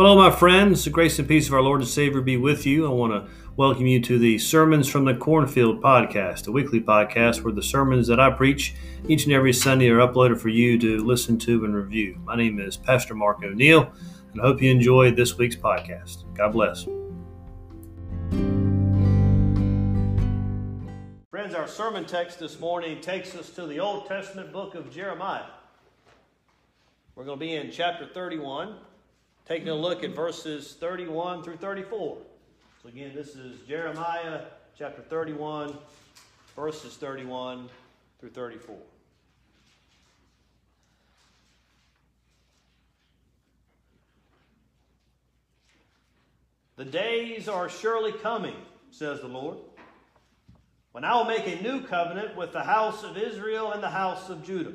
Well, hello, my friends. The grace and peace of our Lord and Savior be with you. I want to welcome you to the Sermons from the Cornfield podcast, a weekly podcast where the sermons that I preach each and every Sunday are uploaded for you to listen to and review. My name is Pastor Mark O'Neill, and I hope you enjoy this week's podcast. God bless. Friends, our sermon text this morning takes us to the Old Testament book of Jeremiah. We're going to be in chapter 31. Taking a look at verses 31 through 34. So again, this is Jeremiah chapter 31, verses 31 through 34. The days are surely coming, says the Lord, when I will make a new covenant with the house of Israel and the house of Judah.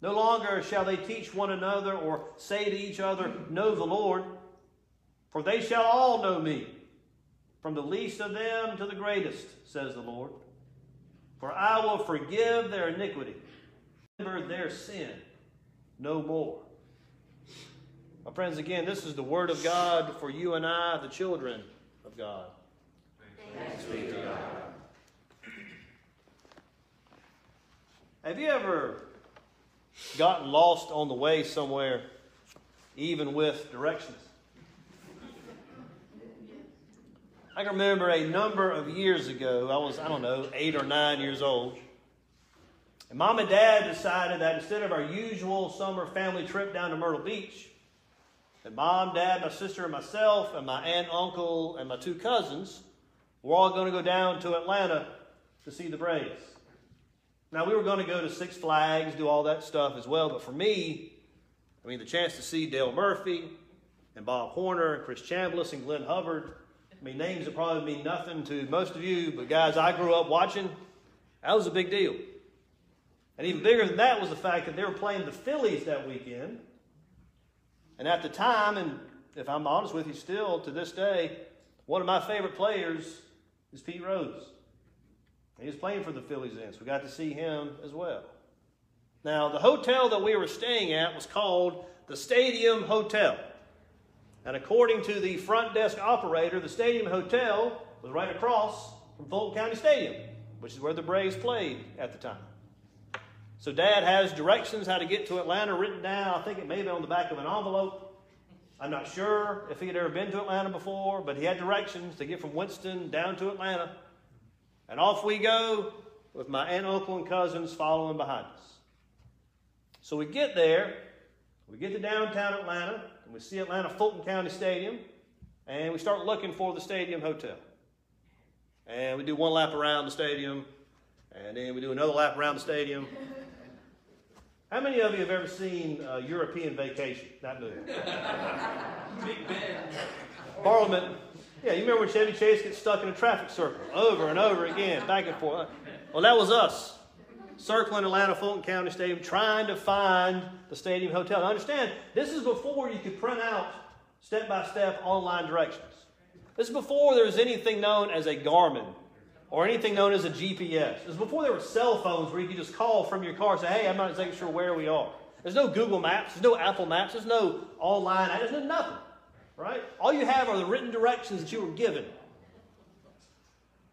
No longer shall they teach one another or say to each other, know the Lord, for they shall all know me, from the least of them to the greatest, says the Lord. For I will forgive their iniquity, remember their sin no more. My friends, again, this is the word of God for you and I, the children of God. Thanks be to God. Have you ever gotten lost on the way somewhere, even with directions? I can remember a number of years ago, I was, 8 or 9 years old, and Mom and Dad decided that instead of our usual summer family trip down to Myrtle Beach, that Mom, Dad, my sister, and myself, and my aunt, uncle, and my two cousins were all going to go down to Atlanta to see the Braves. Now, we were going to go to Six Flags, do all that stuff as well, but for me, the chance to see Dale Murphy and Bob Horner and Chris Chambliss and Glenn Hubbard, names that probably mean nothing to most of you, but guys I grew up watching, that was a big deal. And even bigger than that was the fact that they were playing the Phillies that weekend. And at the time, and if I'm honest with you still to this day, one of my favorite players is Pete Rose. He was playing for the Phillies then, so we got to see him as well. Now, the hotel that we were staying at was called the Stadium Hotel. And according to the front desk operator, the Stadium Hotel was right across from Fulton County Stadium, which is where the Braves played at the time. So Dad has directions how to get to Atlanta written down. I think it may have been on the back of an envelope. I'm not sure if he had ever been to Atlanta before, but he had directions to get from Winston down to Atlanta. And off we go with my aunt, uncle, and cousins following behind us. So we get there, we get to downtown Atlanta, and we see Atlanta Fulton County Stadium, and we start looking for the Stadium Hotel. And we do one lap around the stadium, and then we do another lap around the stadium. How many of you have ever seen European Vacation? That movie. Big Ben. Parliament. Yeah, you remember when Chevy Chase gets stuck in a traffic circle over and over again, back and forth. Well, that was us, circling Atlanta Fulton County Stadium, trying to find the Stadium Hotel. Now, understand, this is before you could print out step-by-step online directions. This is before there was anything known as a Garmin or anything known as a GPS. This was before there were cell phones where you could just call from your car and say, hey, I'm not exactly sure where we are. There's no Google Maps. There's no Apple Maps. There's no online. There's no nothing. Right? All you have are the written directions that you were given.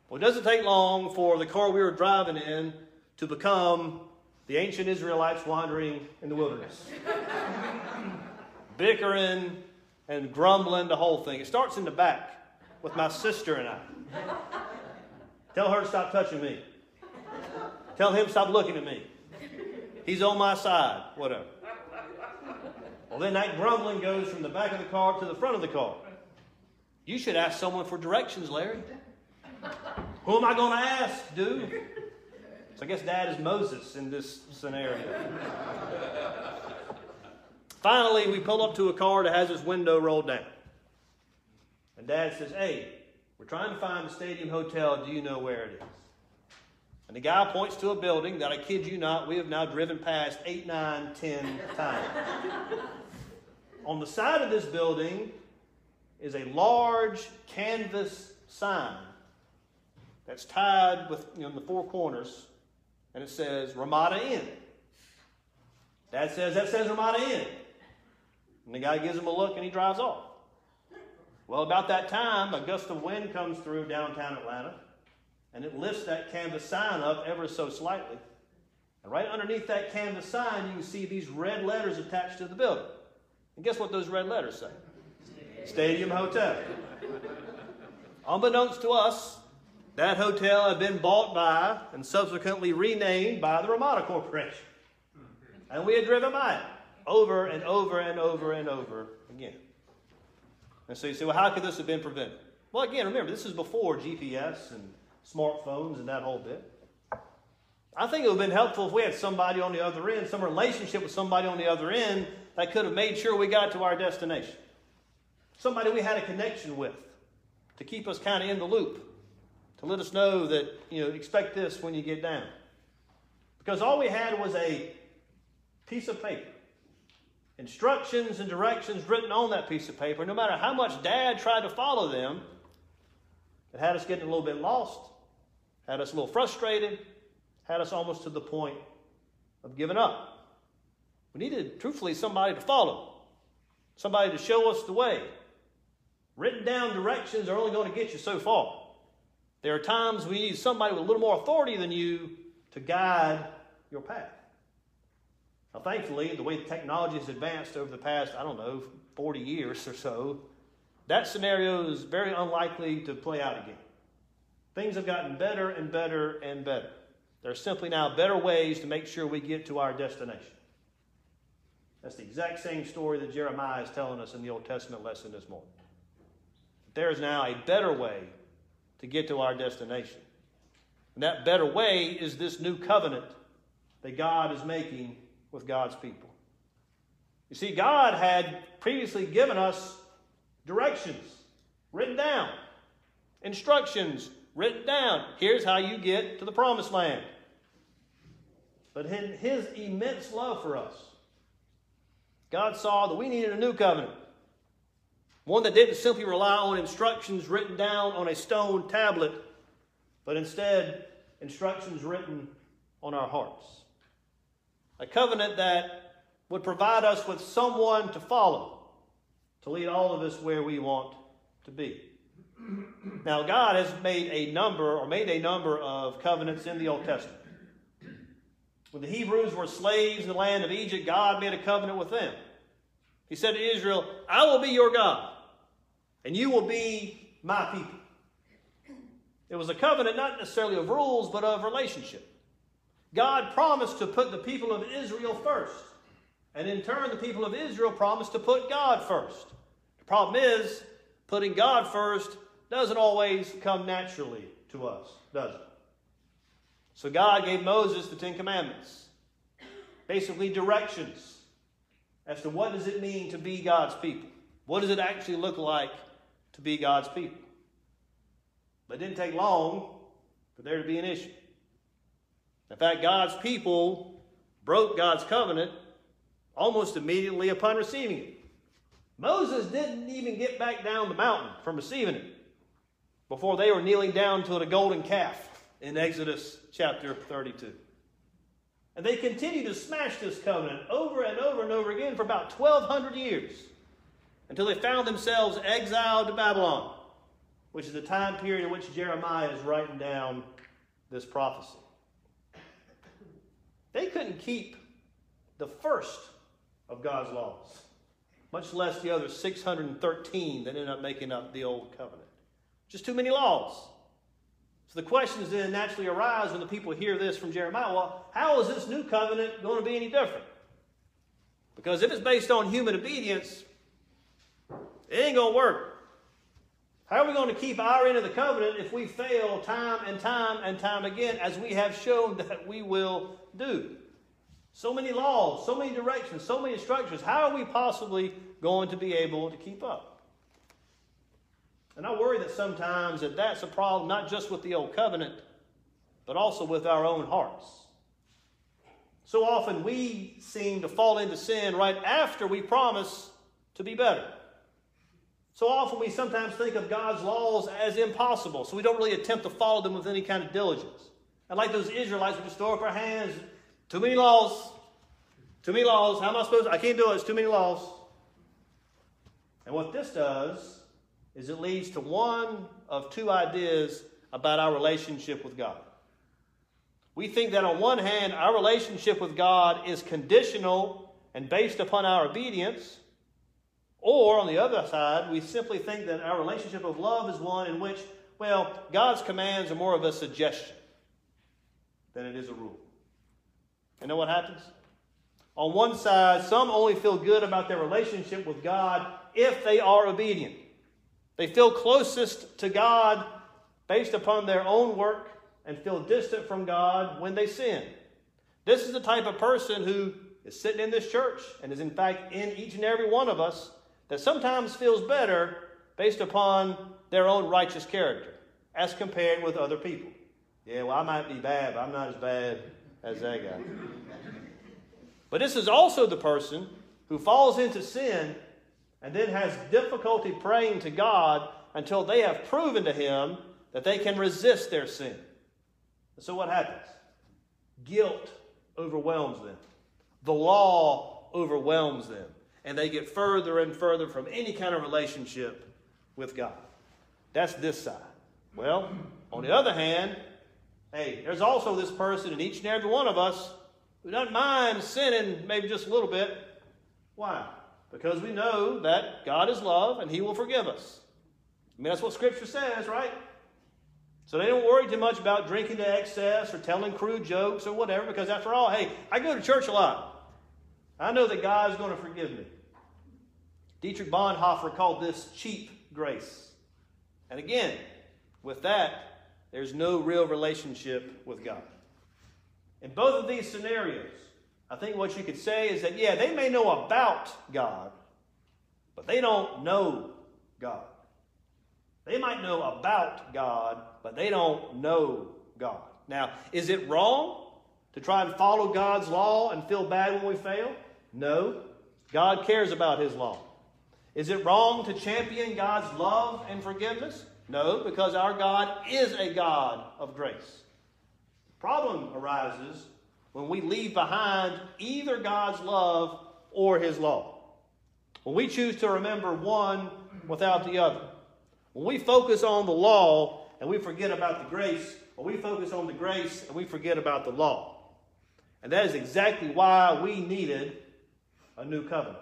Well, it doesn't take long for the car we were driving in to become the ancient Israelites wandering in the wilderness. Bickering and grumbling, the whole thing. It starts in the back with my sister and I. Tell her to stop touching me. Tell him to stop looking at me. He's on my side, whatever. Well, then that grumbling goes from the back of the car to the front of the car. You should ask someone for directions, Larry. Who am I going to ask, dude? So I guess Dad is Moses in this scenario. Finally, we pull up to a car that has its window rolled down. And Dad says, "Hey, we're trying to find the stadium hotel. Do you know where it is?" And the guy points to a building that, I kid you not, we have now driven past 8, 9, 10 times. On the side of this building is a large canvas sign that's tied with, you know, the four corners, and it says Ramada Inn. Dad says, "That says Ramada Inn." And the guy gives him a look and he drives off. Well, about that time, a gust of wind comes through downtown Atlanta, and it lifts that canvas sign up ever so slightly. And right underneath that canvas sign, you can see these red letters attached to the building. And guess what those red letters say? Stadium Hotel. Unbeknownst to us, that hotel had been bought by and subsequently renamed by the Ramada Corporation. And we had driven by it over and over and over and over again. And so you say, well, how could this have been prevented? Well, again, remember, this is before GPS and smartphones and that whole bit. I think it would have been helpful if we had somebody on the other end, some relationship with somebody on the other end that could have made sure we got to our destination. Somebody we had a connection with to keep us kind of in the loop, to let us know that, you know, expect this when you get down. Because all we had was a piece of paper, instructions and directions written on that piece of paper. No matter how much Dad tried to follow them, it had us getting a little bit lost, had us a little frustrated, had us almost to the point of giving up. We needed, truthfully, somebody to follow, somebody to show us the way. Written down directions are only going to get you so far. There are times we need somebody with a little more authority than you to guide your path. Now, thankfully, the way technology has advanced over the past, I don't know, 40 years or so, that scenario is very unlikely to play out again. Things have gotten better and better and better. There are simply now better ways to make sure we get to our destination. That's the exact same story that Jeremiah is telling us in the Old Testament lesson this morning. There is now a better way to get to our destination. And that better way is this new covenant that God is making with God's people. You see, God had previously given us directions written down, instructions written down. Here's how you get to the promised land. But in his immense love for us, God saw that we needed a new covenant, one that didn't simply rely on instructions written down on a stone tablet, but instead instructions written on our hearts. A covenant that would provide us with someone to follow, to lead all of us where we want to be. Now, God has made a number of covenants in the Old Testament. When the Hebrews were slaves in the land of Egypt, God made a covenant with them. He said to Israel, "I will be your God, and you will be my people." It was a covenant not necessarily of rules, but of relationship. God promised to put the people of Israel first. And in turn, the people of Israel promised to put God first. The problem is, putting God first doesn't always come naturally to us, does it? So God gave Moses the Ten Commandments, basically directions as to what does it mean to be God's people? What does it actually look like to be God's people? But it didn't take long for there to be an issue. In fact, God's people broke God's covenant almost immediately upon receiving it. Moses didn't even get back down the mountain from receiving it before they were kneeling down to the golden calf in Exodus chapter 32. And they continued to smash this covenant over and over and over again for about 1,200 years until they found themselves exiled to Babylon, which is the time period in which Jeremiah is writing down this prophecy. They couldn't keep the first of God's laws, much less the other 613 that ended up making up the old covenant. Just too many laws. So the questions then naturally arise when the people hear this from Jeremiah. Well, how is this new covenant going to be any different? Because if it's based on human obedience, it ain't going to work. How are we going to keep our end of the covenant if we fail time and time and time again, as we have shown that we will do? So many laws, so many directions, so many instructions. How are we possibly going to be able to keep up? And I worry that sometimes that that's a problem, not just with the old covenant, but also with our own hearts. So often we seem to fall into sin right after we promise to be better. So often we sometimes think of God's laws as impossible, so we don't really attempt to follow them with any kind of diligence. And like those Israelites, we just throw up our hands, too many laws, too many laws. How am I supposed to? I can't do it, it's too many laws. And what this does is it leads to one of two ideas about our relationship with God. We think that on one hand, our relationship with God is conditional and based upon our obedience. Or, on the other side, we simply think that our relationship of love is one in which, well, God's commands are more of a suggestion than it is a rule. You know what happens? On one side, some only feel good about their relationship with God if they are obedient. They feel closest to God based upon their own work and feel distant from God when they sin. This is the type of person who is sitting in this church and is in fact in each and every one of us that sometimes feels better based upon their own righteous character as compared with other people. Yeah, well, I might be bad, but I'm not as bad as that guy. But this is also the person who falls into sin and then has difficulty praying to God until they have proven to Him that they can resist their sin. And so what happens? Guilt overwhelms them. The law overwhelms them. And they get further and further from any kind of relationship with God. That's this side. Well, on the other hand, hey, there's also this person in each and every one of us who doesn't mind sinning maybe just a little bit. Why? Because we know that God is love and He will forgive us. I mean, that's what Scripture says, right? So they don't worry too much about drinking to excess or telling crude jokes or whatever, because after all, hey, I go to church a lot. I know that God is going to forgive me. Dietrich Bonhoeffer called this cheap grace. And again, with that, there's no real relationship with God. In both of these scenarios, I think what you could say is that, yeah, they may know about God, but they don't know God. They might know about God, but they don't know God. Now, is it wrong to try and follow God's law and feel bad when we fail? No. God cares about His law. Is it wrong to champion God's love and forgiveness? No, because our God is a God of grace. The problem arises when we leave behind either God's love or His law. When we choose to remember one without the other. When we focus on the law and we forget about the grace, or we focus on the grace and we forget about the law. And that is exactly why we needed a new covenant.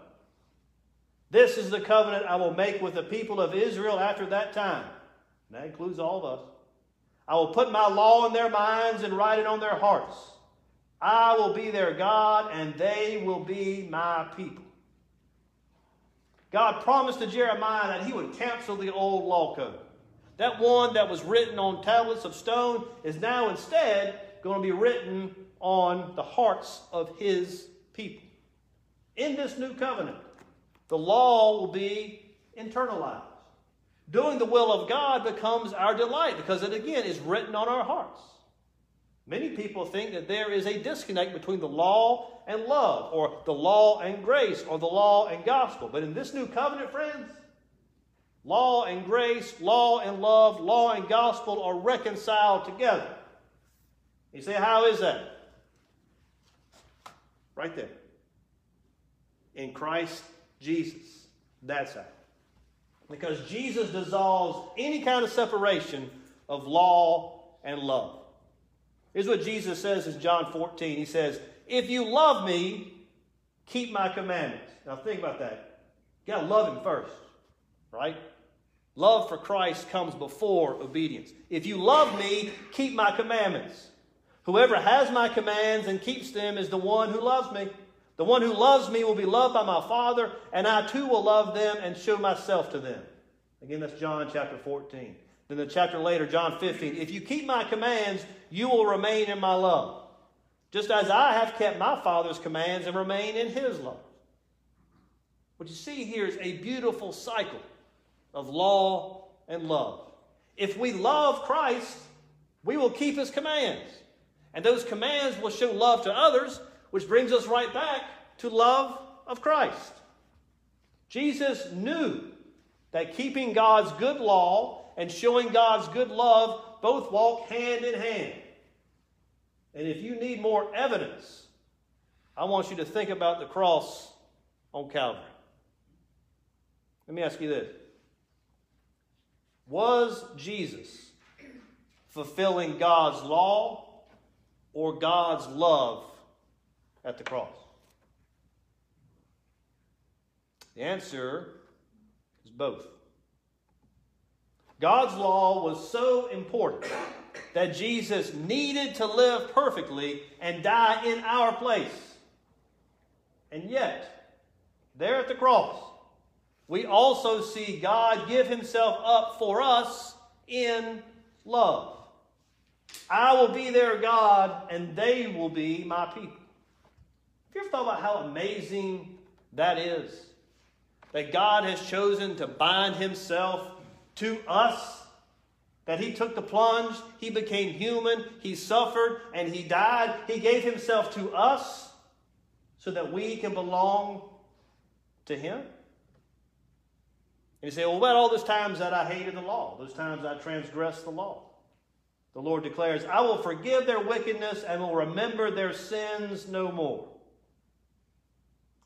This is the covenant I will make with the people of Israel after that time. And that includes all of us. I will put my law in their minds and write it on their hearts. I will be their God, and they will be my people. God promised to Jeremiah that He would cancel the old law code. That one that was written on tablets of stone is now instead going to be written on the hearts of His people. In this new covenant, the law will be internalized. Doing the will of God becomes our delight because it, again, is written on our hearts. Many people think that there is a disconnect between the law and love, or the law and grace, or the law and gospel. But in this new covenant, friends, law and grace, law and love, law and gospel are reconciled together. You say, how is that? Right there. In Christ Jesus. That's how. Because Jesus dissolves any kind of separation of law and love. Here's what Jesus says in John 14. He says, if you love me, keep my commandments. Now think about that. You got to love Him first, right? Love for Christ comes before obedience. If you love me, keep my commandments. Whoever has my commands and keeps them is the one who loves me. The one who loves me will be loved by my Father, and I too will love them and show myself to them. Again, that's John chapter 14. Then the chapter later, John 15. If you keep my commands, you will remain in my love, just as I have kept my Father's commands and remain in his law. What you see here is a beautiful cycle of law and love. If we love Christ, we will keep his commands. And those commands will show love to others, which brings us right back to love of Christ. Jesus knew that keeping God's good law and showing God's good love both walk hand in hand. And if you need more evidence, I want you to think about the cross on Calvary. Let me ask you this. Was Jesus fulfilling God's law or God's love at the cross? The answer is both. God's law was so important that Jesus needed to live perfectly and die in our place. And yet, there at the cross, we also see God give himself up for us in love. I will be their God, and they will be my people. Have you ever thought about how amazing that is? That God has chosen to bind himself to us, that he took the plunge, he became human, he suffered, and he died. He gave himself to us so that we can belong to him. And you say, well, what about all those times that I hated the law, those times I transgressed the law? The Lord declares, I will forgive their wickedness and will remember their sins no more.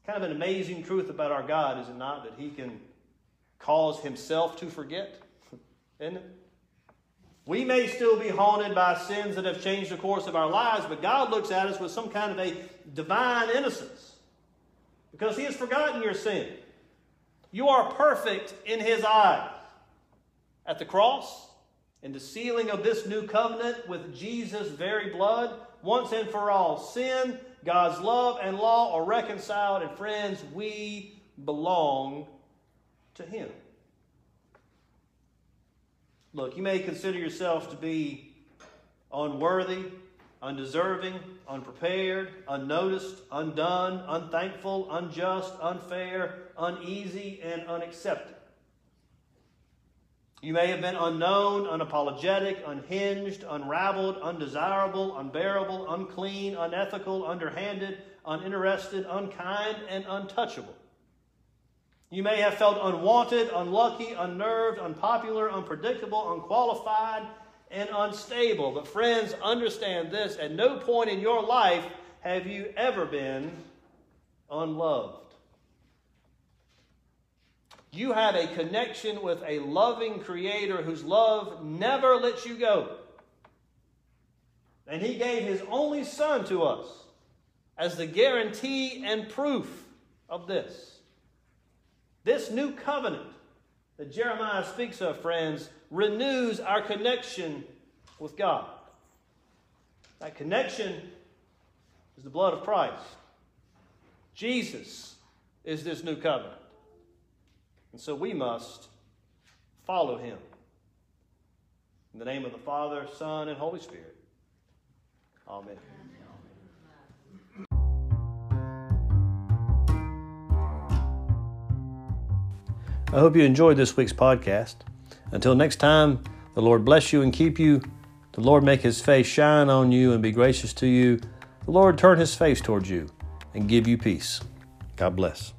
Kind of an amazing truth about our God, is it not, that he can cause himself to forget? Isn't it? We may still be haunted by sins that have changed the course of our lives, but God looks at us with some kind of a divine innocence because he has forgotten your sin. You are perfect in his eyes. At the cross, in the sealing of this new covenant with Jesus' very blood, once and for all, sin, God's love and law are reconciled, and friends, we belong to him. Look, you may consider yourself to be unworthy, undeserving, unprepared, unnoticed, undone, unthankful, unjust, unfair, uneasy, and unaccepted. You may have been unknown, unapologetic, unhinged, unraveled, undesirable, unbearable, unclean, unethical, underhanded, uninterested, unkind, and untouchable. You may have felt unwanted, unlucky, unnerved, unpopular, unpredictable, unqualified, and unstable. But friends, understand this. At no point in your life have you ever been unloved. You have a connection with a loving Creator whose love never lets you go. And he gave his only Son to us as the guarantee and proof of this. This new covenant that Jeremiah speaks of, friends, renews our connection with God. That connection is the blood of Christ. Jesus is this new covenant. And so we must follow him. In the name of the Father, Son, and Holy Spirit. Amen. I hope you enjoyed this week's podcast. Until next time, the Lord bless you and keep you. The Lord make his face shine on you and be gracious to you. The Lord turn his face towards you and give you peace. God bless.